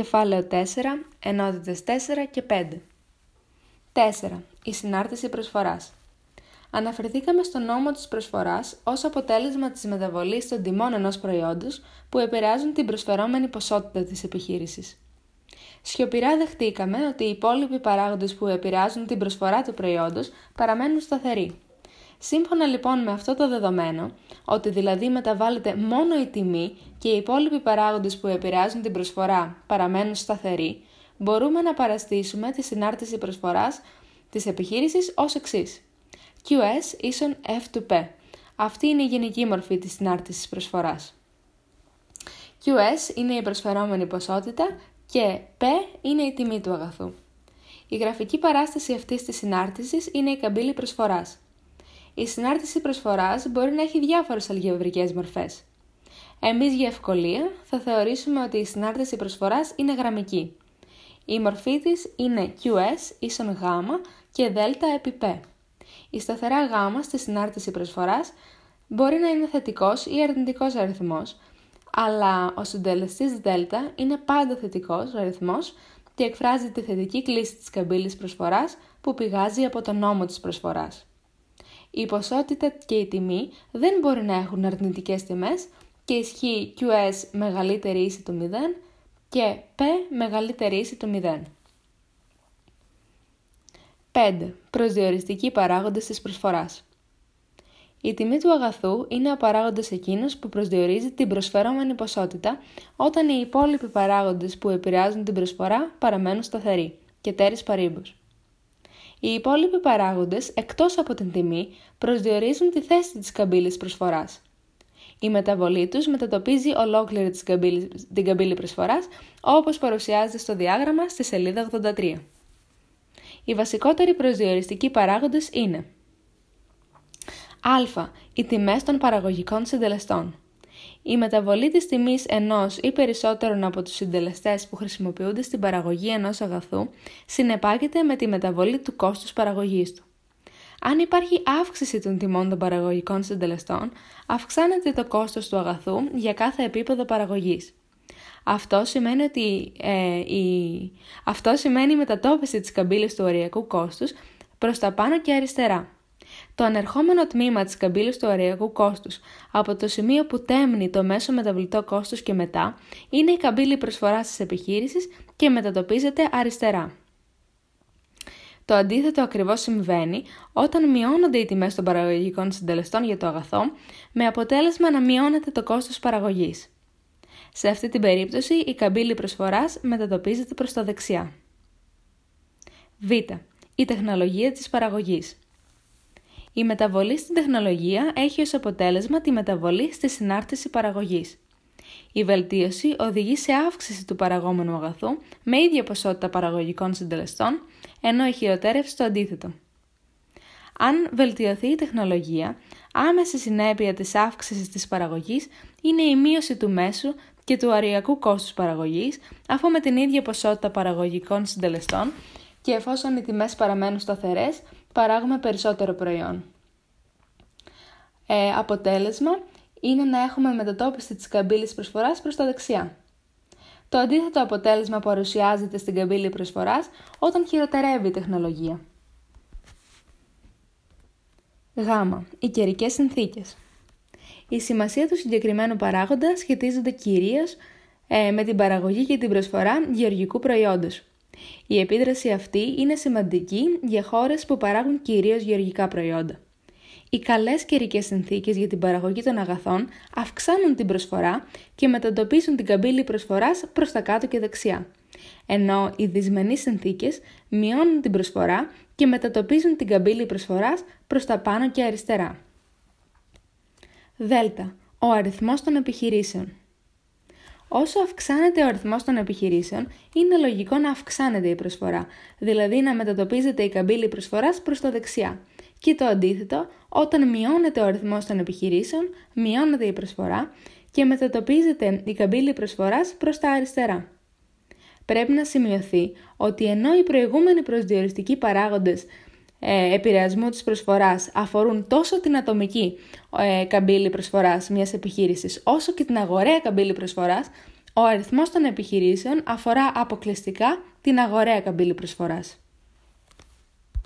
Κεφάλαιο 4, ενότητες 4 και 5. 4. Η συνάρτηση προσφοράς. Αναφερθήκαμε στον νόμο της προσφοράς ως αποτέλεσμα της μεταβολής των τιμών ενός προϊόντος που επηρεάζουν την προσφερόμενη ποσότητα της επιχείρησης. Σιωπηρά δεχτήκαμε ότι οι υπόλοιποι παράγοντες που επηρεάζουν την προσφορά του προϊόντος παραμένουν σταθεροί. Σύμφωνα λοιπόν με αυτό το δεδομένο, ότι δηλαδή μεταβάλλεται μόνο η τιμή και οι υπόλοιποι παράγοντες που επηρεάζουν την προσφορά παραμένουν σταθεροί, μπορούμε να παραστήσουμε τη συνάρτηση προσφοράς της επιχείρησης ως εξής. QS ίσον F2P. Αυτή είναι η γενική μορφή της συνάρτησης προσφοράς. QS είναι η προσφερόμενη ποσότητα και P είναι η τιμή του αγαθού. Η γραφική παράσταση αυτής της συνάρτησης είναι η καμπύλη προσφοράς. Η συνάρτηση προσφοράς μπορεί να έχει διάφορες αλγεβρικές μορφές. Εμείς για ευκολία θα θεωρήσουμε ότι η συνάρτηση προσφοράς είναι γραμμική. Η μορφή της είναι QS ίσον Γ και Δ επί Π. Η σταθερά Γ στη συνάρτηση προσφοράς μπορεί να είναι θετικός ή αρνητικός αριθμός, αλλά ο συντελεστής Δ είναι πάντα θετικός αριθμός και εκφράζει τη θετική κλίση της καμπύλης προσφοράς που πηγάζει από τον νόμο της προσφοράς. Η ποσότητα και η τιμή δεν μπορεί να έχουν αρνητικές τιμές και ισχύει QS μεγαλύτερη ίση του 0 και P μεγαλύτερη ίση του 0. 5. Προσδιοριστικοί παράγοντες της προσφοράς. Η τιμή του αγαθού είναι ο παράγοντας εκείνος που προσδιορίζει την προσφερόμενη ποσότητα όταν οι υπόλοιποι παράγοντες που επηρεάζουν την προσφορά παραμένουν σταθεροί και τέρις παρήμπους. Οι υπόλοιποι παράγοντες, εκτός από την τιμή, προσδιορίζουν τη θέση της καμπύλης προσφοράς. Η μεταβολή τους μετατοπίζει ολόκληρη την καμπύλη προσφοράς, όπως παρουσιάζεται στο διάγραμμα στη σελίδα 83. Οι βασικότεροι προσδιοριστικοί παράγοντες είναι α. Οι τιμές των παραγωγικών συντελεστών. Η μεταβολή της τιμής ενός ή περισσότερων από τους συντελεστές που χρησιμοποιούνται στην παραγωγή ενός αγαθού συνεπάγεται με τη μεταβολή του κόστους παραγωγής του. Αν υπάρχει αύξηση των τιμών των παραγωγικών συντελεστών, αυξάνεται το κόστος του αγαθού για κάθε επίπεδο παραγωγής. Αυτό σημαίνει η μετατόπιση της καμπύλης του οριακού κόστους προς τα πάνω και αριστερά. Το ανερχόμενο τμήμα της καμπύλης του οριακού κόστους από το σημείο που τέμνει το μέσο μεταβλητό κόστος και μετά είναι η καμπύλη προσφοράς της επιχείρησης και μετατοπίζεται αριστερά. Το αντίθετο ακριβώς συμβαίνει όταν μειώνονται οι τιμές των παραγωγικών συντελεστών για το αγαθό με αποτέλεσμα να μειώνεται το κόστος παραγωγής. Σε αυτή την περίπτωση η καμπύλη προσφοράς μετατοπίζεται προς τα δεξιά. Β. Η τεχνολογία της παραγωγής. Η μεταβολή στην τεχνολογία έχει ως αποτέλεσμα τη μεταβολή στη συνάρτηση παραγωγής. Η βελτίωση οδηγεί σε αύξηση του παραγόμενου αγαθού με ίδια ποσότητα παραγωγικών συντελεστών, ενώ η χειροτέρευση το αντίθετο. Αν βελτιωθεί η τεχνολογία, άμεση συνέπεια της αύξησης της παραγωγής είναι η μείωση του μέσου και του αριακού κόστους παραγωγής, αφού με την ίδια ποσότητα παραγωγικών συντελεστών και εφόσον οι τιμές παραμένουν σταθερές, παράγουμε περισσότερο προϊόν. Αποτέλεσμα είναι να έχουμε μετατόπιση της καμπύλης προσφοράς προς τα δεξιά. Το αντίθετο αποτέλεσμα παρουσιάζεται στην καμπύλη προσφοράς όταν χειροτερεύει η τεχνολογία. Γ. Οι καιρικές συνθήκες. Η σημασία του συγκεκριμένου παράγοντα σχετίζονται κυρίως με την παραγωγή και την προσφορά γεωργικού προϊόντος. Η επίδραση αυτή είναι σημαντική για χώρες που παράγουν κυρίως γεωργικά προϊόντα. Οι καλές καιρικές συνθήκες για την παραγωγή των αγαθών αυξάνουν την προσφορά και μετατοπίζουν την καμπύλη προσφοράς προς τα κάτω και δεξιά, ενώ οι δυσμενείς συνθήκες μειώνουν την προσφορά και μετατοπίζουν την καμπύλη προσφοράς προς τα πάνω και αριστερά. Δ. Ο αριθμός των επιχειρήσεων. Όσο αυξάνεται ο αριθμός των επιχειρήσεων, είναι λογικό να αυξάνεται η προσφορά, δηλαδή να μετατοπίζεται η καμπύλη προσφοράς προς τα δεξιά. Και το αντίθετο, όταν μειώνεται ο αριθμός των επιχειρήσεων, μειώνεται η προσφορά και μετατοπίζεται η καμπύλη προσφοράς προς τα αριστερά. Πρέπει να σημειωθεί ότι ενώ οι προηγούμενοι προσδιοριστικοί παράγοντες επηρεασμού της προσφοράς αφορούν τόσο την ατομική καμπύλη προσφοράς μιας επιχείρησης όσο και την αγοραία καμπύλη προσφοράς, Ο αριθμός των επιχειρήσεων αφορά αποκλειστικά την αγοραία καμπύλη προσφοράς.